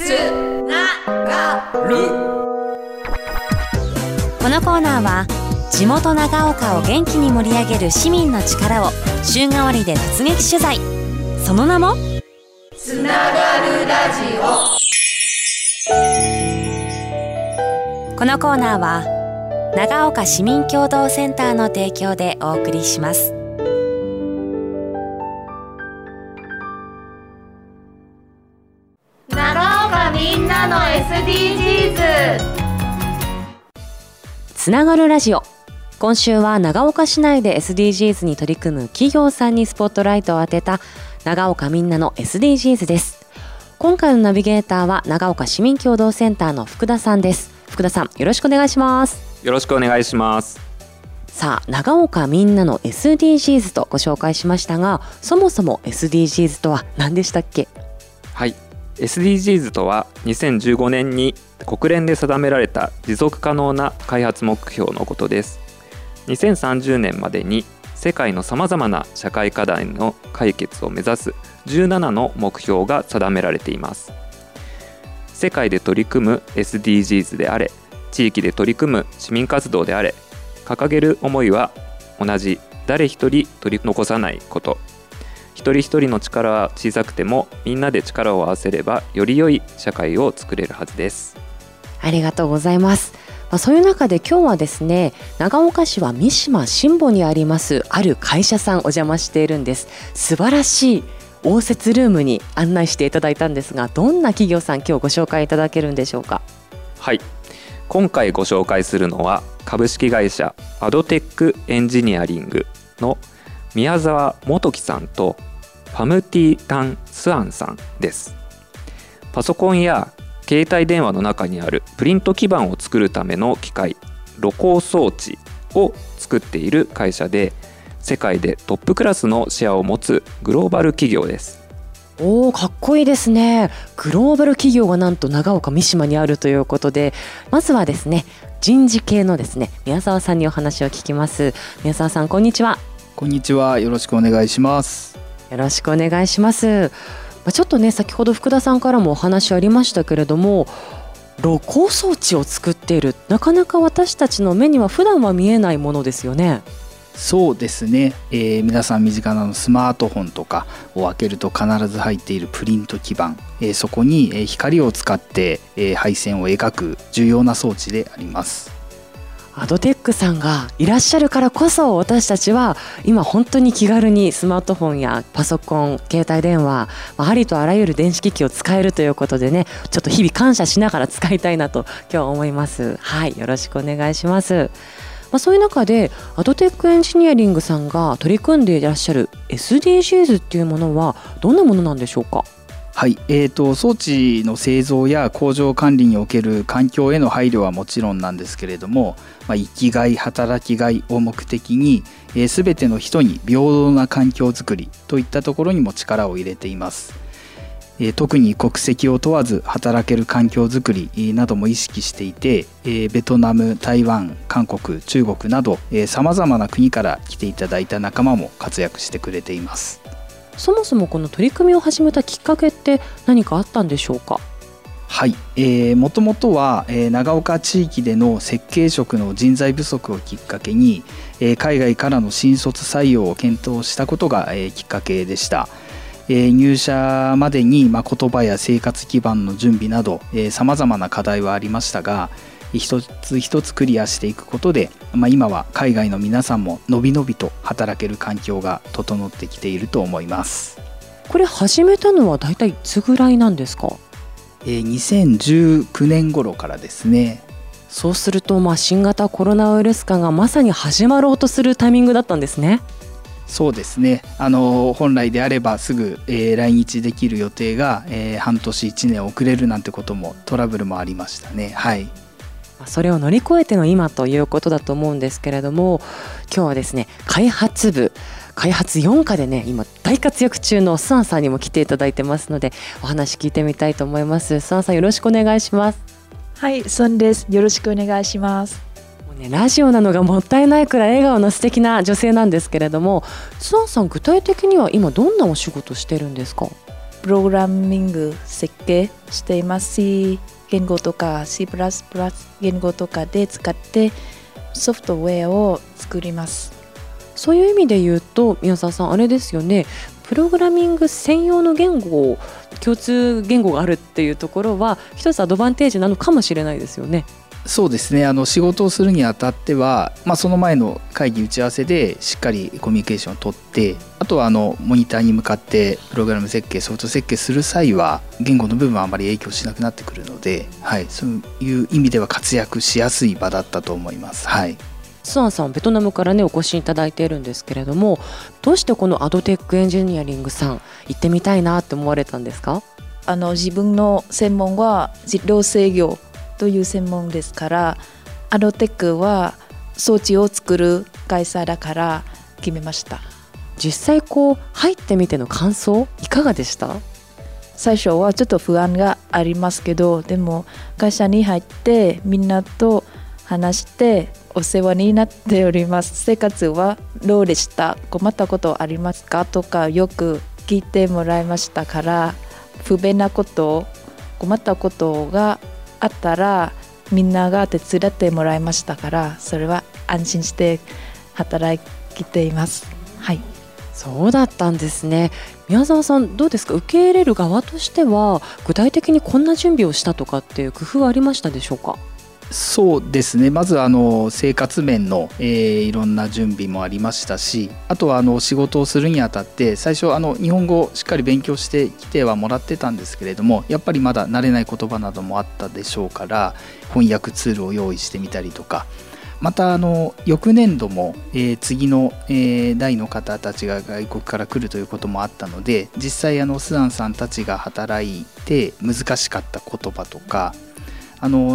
つながる。このコーナーは地元長岡を元気に盛り上げる市民の力を週替わりで突撃取材。その名もつながるラジオ。このコーナーは長岡市民協同センターの提供でお送りします。長岡みんなの SDGs つながるラジオ。今週は長岡市内で SDGs に取り組む企業さんにスポットライトを当てた長岡みんなの SDGs です。今回のナビゲーターは長岡市民協同センターの福田さんです。福田さん、よろしくお願いします。よろしくお願いします。さあ、長岡みんなの SDGs とご紹介しましたが、そもそも SDGs とは何でしたっけ？はい、SDGs とは2015年に国連で定められた持続可能な開発目標のことです。2030年までに世界のさまざまな社会課題の解決を目指す17の目標が定められています。世界で取り組む SDGs であれ、地域で取り組む市民活動であれ、掲げる思いは同じ、誰一人取り残さないこと。一人一人の力は小さくても、みんなで力を合わせればより良い社会を作れるはずです。ありがとうございます。そういう中で今日はですね、長岡市は三島新保にありますある会社さんお邪魔しているんです。素晴らしい応接ルームに案内していただいたんですが、どんな企業さん今日ご紹介いただけるんでしょうか？はい、今回ご紹介するのは株式会社アドテックエンジニアリングの宮沢元樹さんとファムティ・タン・スアンさんです。パソコンや携帯電話の中にあるプリント基板を作るための機械、露光装置を作っている会社で、世界でトップクラスのシェアを持つグローバル企業です。おー、かっこいいですね。グローバル企業がなんと長岡三島にあるということで、まずはですね、人事系のですね、宮沢さんにお話を聞きます。宮沢さん、こんにちは。こんにちは、よろしくお願いします。よろしくお願いします。ちょっとね、先ほど福田さんからもお話ありましたけれども、露光装置を作っている、なかなか私たちの目には普段は見えないものですよね。そうですね、皆さん身近なのスマートフォンとかを開けると必ず入っているプリント基板、そこに光を使って配線を描く重要な装置であります。アドテックさんがいらっしゃるからこそ、私たちは今本当に気軽にスマートフォンやパソコン、携帯電話、ありとあらゆる電子機器を使えるということでね、ちょっと日々感謝しながら使いたいなと今日思います。はい、よろしくお願いします。そういう中でアドテックエンジニアリングさんが取り組んでいらっしゃる SDGs っていうものはどんなものなんでしょうか？はい、装置の製造や工場管理における環境への配慮はもちろんなんですけれども、生きがい働きがいを目的に、全ての人に平等な環境づくりといったところにも力を入れています。特に国籍を問わず働ける環境づくりなども意識していて、ベトナム、台湾、韓国、中国などさまざまな国から来ていただいた仲間も活躍してくれています。そもそもこの取り組みを始めたきっかけって何かあったんでしょうか？はい、もともとは長岡地域での設計職の人材不足をきっかけに、海外からの新卒採用を検討したことがきっかけでした。入社までに言葉や生活基盤の準備などさまざまな課題はありましたが、一つ一つクリアしていくことで、今は海外の皆さんものびのびと働ける環境が整ってきていると思います。これ始めたのはだいたいいつぐらいなんですか？2019年頃からですね。そうすると新型コロナウイルス化がまさに始まろうとするタイミングだったんですね。そうですね、本来であればすぐ、来日できる予定が、半年1年遅れるなんてことも、トラブルもありましたね。はい、それを乗り越えての今ということだと思うんですけれども、今日はですね、開発部開発4課でね、今大活躍中のスアンさんにも来ていただいてますので、お話聞いてみたいと思います。スアンさん、よろしくお願いします。はい、スアンです。よろしくお願いします。もうね、ラジオなのがもったいないくらい笑顔の素敵な女性なんですけれども、スアンさん、具体的には今どんなお仕事してるんですか？プログラミング設計していますし、言語とか C++ 言語とかで使ってソフトウェアを作ります。そういう意味で言うと宮沢さん、あれですよね、プログラミング専用の言語、共通言語があるっていうところは一つアドバンテージなのかもしれないですよね。そうですね、仕事をするにあたっては、その前の会議打ち合わせでしっかりコミュニケーションを取って、あとはモニターに向かってプログラム設計、ソフト設計する際は言語の部分はあまり影響しなくなってくるので、そういう意味では活躍しやすい場だったと思います。スアンさんはベトナムからね、お越しいただいているんですけれども、どうしてこのアドテックエンジニアリングさん行ってみたいなって思われたんですか？自分の専門は自動制御という専門ですから、アドテックは装置を作る会社だから決めました。実際入ってみての感想いかがでした？最初はちょっと不安がありますけど、でも会社に入ってみんなと話してお世話になっております。生活はどうでした？困ったことありますか？とかよく聞いてもらいましたから、不便なこと困ったことがあったらみんなが手伝ってもらいましたから、それは安心して働いています。そうだったんですね。宮沢さんどうですか、受け入れる側としては具体的にこんな準備をしたとかっていう工夫はありましたでしょうか？そうですね、まず生活面の、いろんな準備もありましたし、あとは仕事をするにあたって最初日本語をしっかり勉強してきてはもらってたんですけれども、やっぱりまだ慣れない言葉などもあったでしょうから、翻訳ツールを用意してみたりとか、また翌年度も、次の、代の方たちが外国から来るということもあったので、実際スアンさんたちが働いて難しかった言葉とか、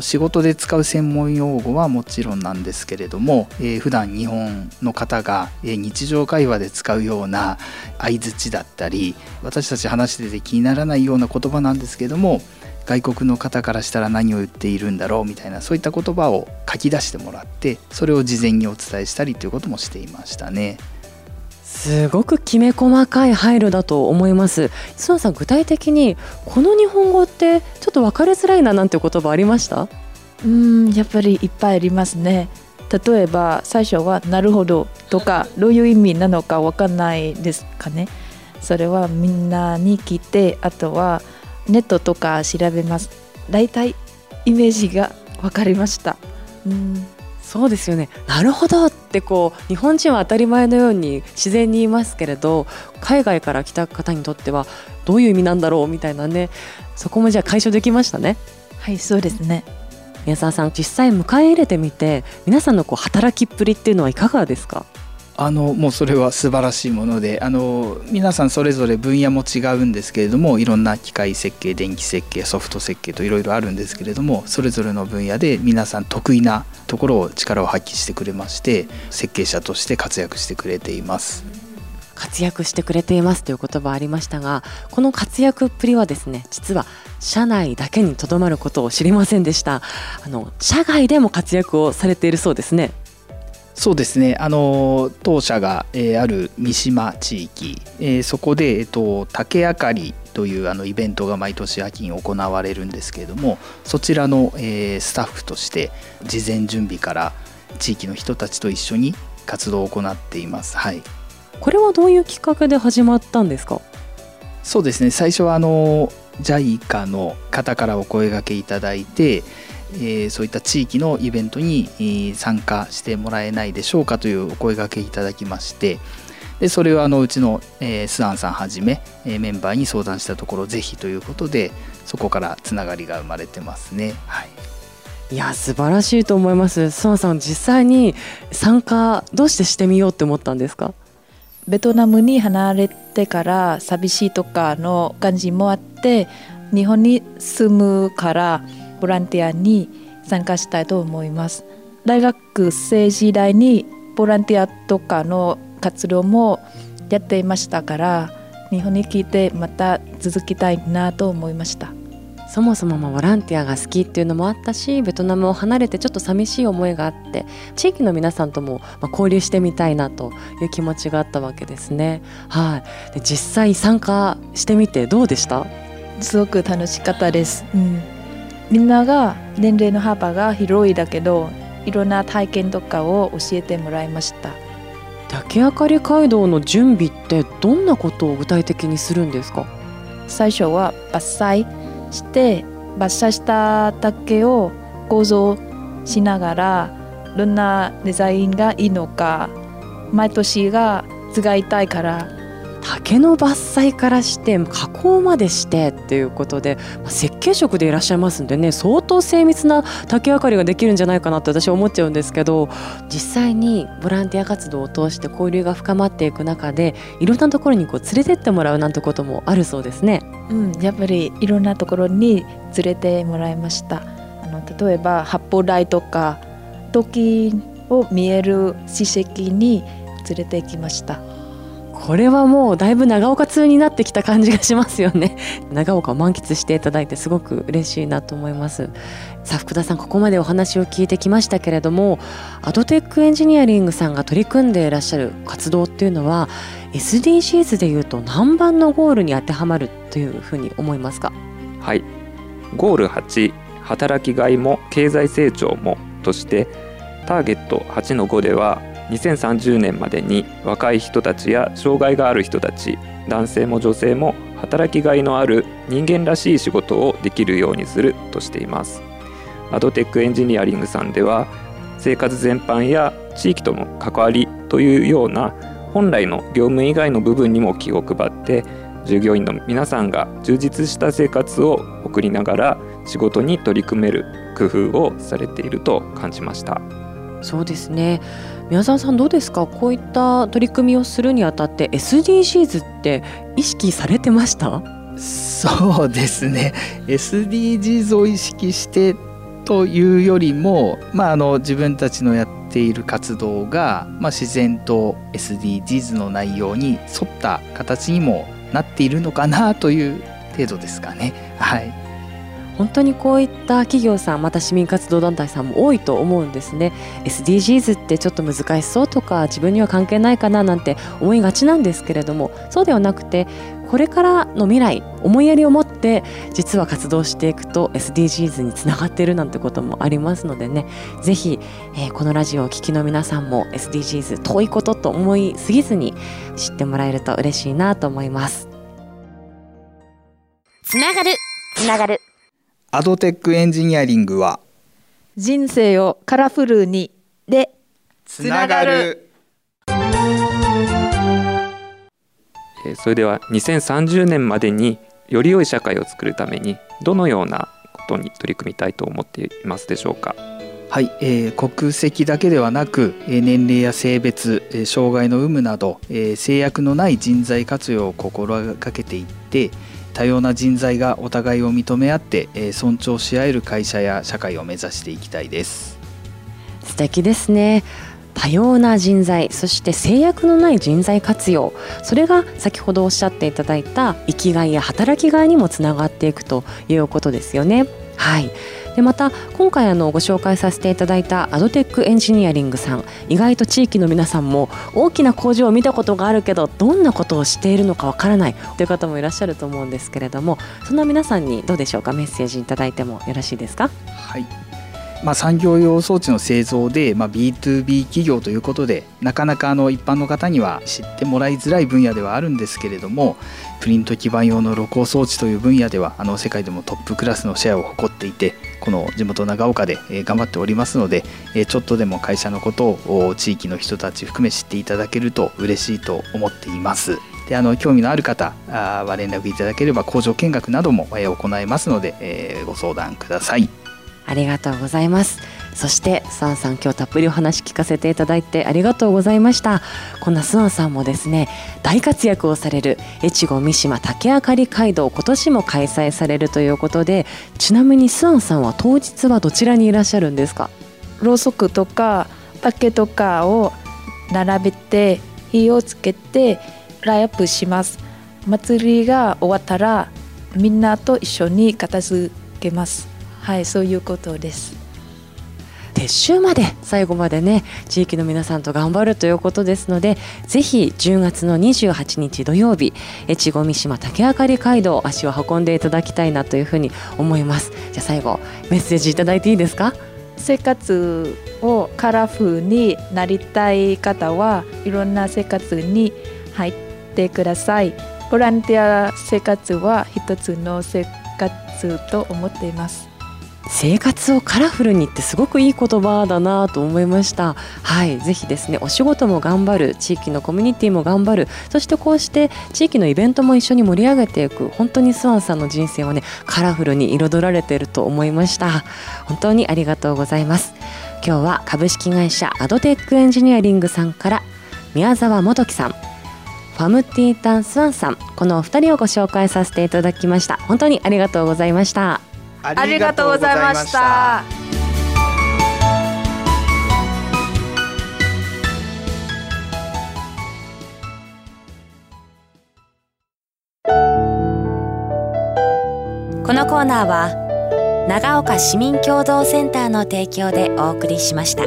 仕事で使う専門用語はもちろんなんですけれども、普段日本の方が日常会話で使うような相槌だったり、私たち話してて気にならないような言葉なんですけども、外国の方からしたら何を言っているんだろうみたいな、そういった言葉を書き出してもらって、それを事前にお伝えしたりということもしていましたね。すごくきめ細かい配慮だと思います。スアンさん、具体的にこの日本語ってちょっと分かりづらいななんて言葉ありました？やっぱりいっぱいありますね。例えば最初はなるほどとか、どういう意味なのか分かんないですかね。それはみんなに聞いて、あとはネットとか調べます。だいたいイメージが分かりました。そうですよね、なるほどって日本人は当たり前のように自然に言いますけれど、海外から来た方にとってはどういう意味なんだろうみたいなね、そこもじゃあ解消できましたね。そうですね。宮沢さん、実際迎え入れてみて皆さんの働きっぷりっていうのはいかがですか？もうそれは素晴らしいもので、皆さんそれぞれ分野も違うんですけれども、いろんな機械設計、電気設計、ソフト設計といろいろあるんですけれども、それぞれの分野で皆さん得意なところを力を発揮してくれまして、設計者として活躍してくれています。活躍してくれていますという言葉ありましたが、この活躍っぷりはですね、実は社内だけにとどまることを知りませんでした。社外でも活躍をされているそうですね。そうですね、当社が、ある三島地域、そこで、竹あかりというイベントが毎年秋に行われるんですけれども、そちらの、スタッフとして事前準備から地域の人たちと一緒に活動を行っています。これはどういうきっかけで始まったんですか？そうですね、最初はJICA の方からお声掛けいただいて、そういった地域のイベントに参加してもらえないでしょうかというお声掛けいただきまして、でそれをうちのスアンさんはじめメンバーに相談したところ、ぜひということで、そこからつながりが生まれてますね。いや、素晴らしいと思います。スアンさん、実際に参加どうしてみようって思ったんですか？ベトナムに離れてから寂しいとかの感じもあって、日本に住むからボランティアに参加したいと思います。大学生時代にボランティアとかの活動もやっていましたから、日本に来てまた続きたいなと思いました。そもそもボランティアが好きっていうのもあったし、ベトナムを離れてちょっと寂しい思いがあって、地域の皆さんとも交流してみたいなという気持ちがあったわけですね。はい、で実際参加してみてどうでした？すごく楽しかったです、みんなが年齢の幅が広いだけど、いろんな体験とかを教えてもらいました。竹あかり街道の準備ってどんなことを具体的にするんですか？最初は伐採して、伐採した竹を構造しながら、どんなデザインがいいのか、毎年が使いたいから、竹の伐採からして加工までしてっていうことで、設計職でいらっしゃいますんでね、相当精密な竹あかりができるんじゃないかなって私は思っちゃうんですけど、実際にボランティア活動を通して交流が深まっていく中で、いろんなところにこう連れてってもらうなんてこともあるそうですね。やっぱりいろんなところに連れてもらいました。例えば八宝台とか時を見える史跡に連れてきました。これはもうだいぶ長岡通になってきた感じがしますよね。長岡を満喫していただいてすごく嬉しいなと思います。さあ福田さん、ここまでお話を聞いてきましたけれども、アドテックエンジニアリングさんが取り組んでいらっしゃる活動っていうのは SDGs でいうと何番のゴールに当てはまるというふうに思いますか？はい、ゴール8、働きがいも経済成長もとして、ターゲット 8-5 では2030年までに若い人たちや障害がある人たち、男性も女性も働きがいのある人間らしい仕事をできるようにするとしています。アドテックエンジニアリングさんでは、生活全般や地域との関わりというような本来の業務以外の部分にも気を配って、従業員の皆さんが充実した生活を送りながら仕事に取り組める工夫をされていると感じました。そうですね。宮澤さん、どうですか？こういった取り組みをするにあたって SDGs って意識されてました？そうですね、 SDGs を意識してというよりも、自分たちのやっている活動が、自然と SDGs の内容に沿った形にもなっているのかなという程度ですかね。はい、本当にこういった企業さん、また市民活動団体さんも多いと思うんですね。 SDGs ってちょっと難しそうとか、自分には関係ないかななんて思いがちなんですけれども、そうではなくて、これからの未来、思いやりを持って実は活動していくと SDGs につながっているなんてこともありますのでね、ぜひ、このラジオをお聞きの皆さんも SDGs 遠いことと思いすぎずに知ってもらえると嬉しいなと思います。つながるつながるアドテックエンジニアリングは人生をカラフルにでつながる。それでは2030年までにより良い社会を作るためにどのようなことに取り組みたいと思っていますでしょうか？はい、国籍だけではなく、年齢や性別、障害の有無など、制約のない人材活用を心がけていって、多様な人材がお互いを認め合って、尊重し合える会社や社会を目指していきたいです。素敵ですね。多様な人材、そして制約のない人材活用、それが先ほどおっしゃっていただいた生きがいや働きがいにもつながっていくということですよね。はい、でまた今回ご紹介させていただいたアドテックエンジニアリングさん、意外と地域の皆さんも大きな工場を見たことがあるけど、どんなことをしているのかわからないという方もいらっしゃると思うんですけれども、そんな皆さんにどうでしょうか、メッセージいただいてもよろしいですか？はい、産業用装置の製造で、B2B 企業ということで、なかなか一般の方には知ってもらいづらい分野ではあるんですけれども、プリント基板用の露光装置という分野では世界でもトップクラスのシェアを誇っていて、この地元長岡で頑張っておりますので、ちょっとでも会社のことを地域の人たち含め知っていただけると嬉しいと思っています。で興味のある方は連絡いただければ工場見学なども行えますので、ご相談ください。ありがとうございます。そしてスワンさん、今日たっぷりお話聞かせていただいてありがとうございました。こんなスワンさんもですね、大活躍をされる越後三島竹あかり街道、今年も開催されるということで、ちなみにスワンさんは当日はどちらにいらっしゃるんですか？ろうそくとか竹とかを並べて火をつけてライトアップします。祭りが終わったらみんなと一緒に片付けます。はい、そういうことです。撤収まで最後までね、地域の皆さんと頑張るということですので、ぜひ10月の28日土曜日、越後三島竹あかり街道、足を運んでいただきたいなというふうに思います。じゃあ最後メッセージいただいていいですか？生活をカラフルになりたい方はいろんな生活に入ってください。ボランティア生活は一つの生活と思っています。生活をカラフルにってすごくいい言葉だなと思いました。はい、ぜひですね、お仕事も頑張る、地域のコミュニティも頑張る、そしてこうして地域のイベントも一緒に盛り上げていく、本当にスワンさんの人生はね、カラフルに彩られていると思いました。本当にありがとうございます。今日は株式会社アドテックエンジニアリングさんから宮沢元樹さん、ファムティータンスワンさん、このお二人をご紹介させていただきました。本当にありがとうございました。ありがとうございました。このコーナーは長岡市民協働センターの提供でお送りしました。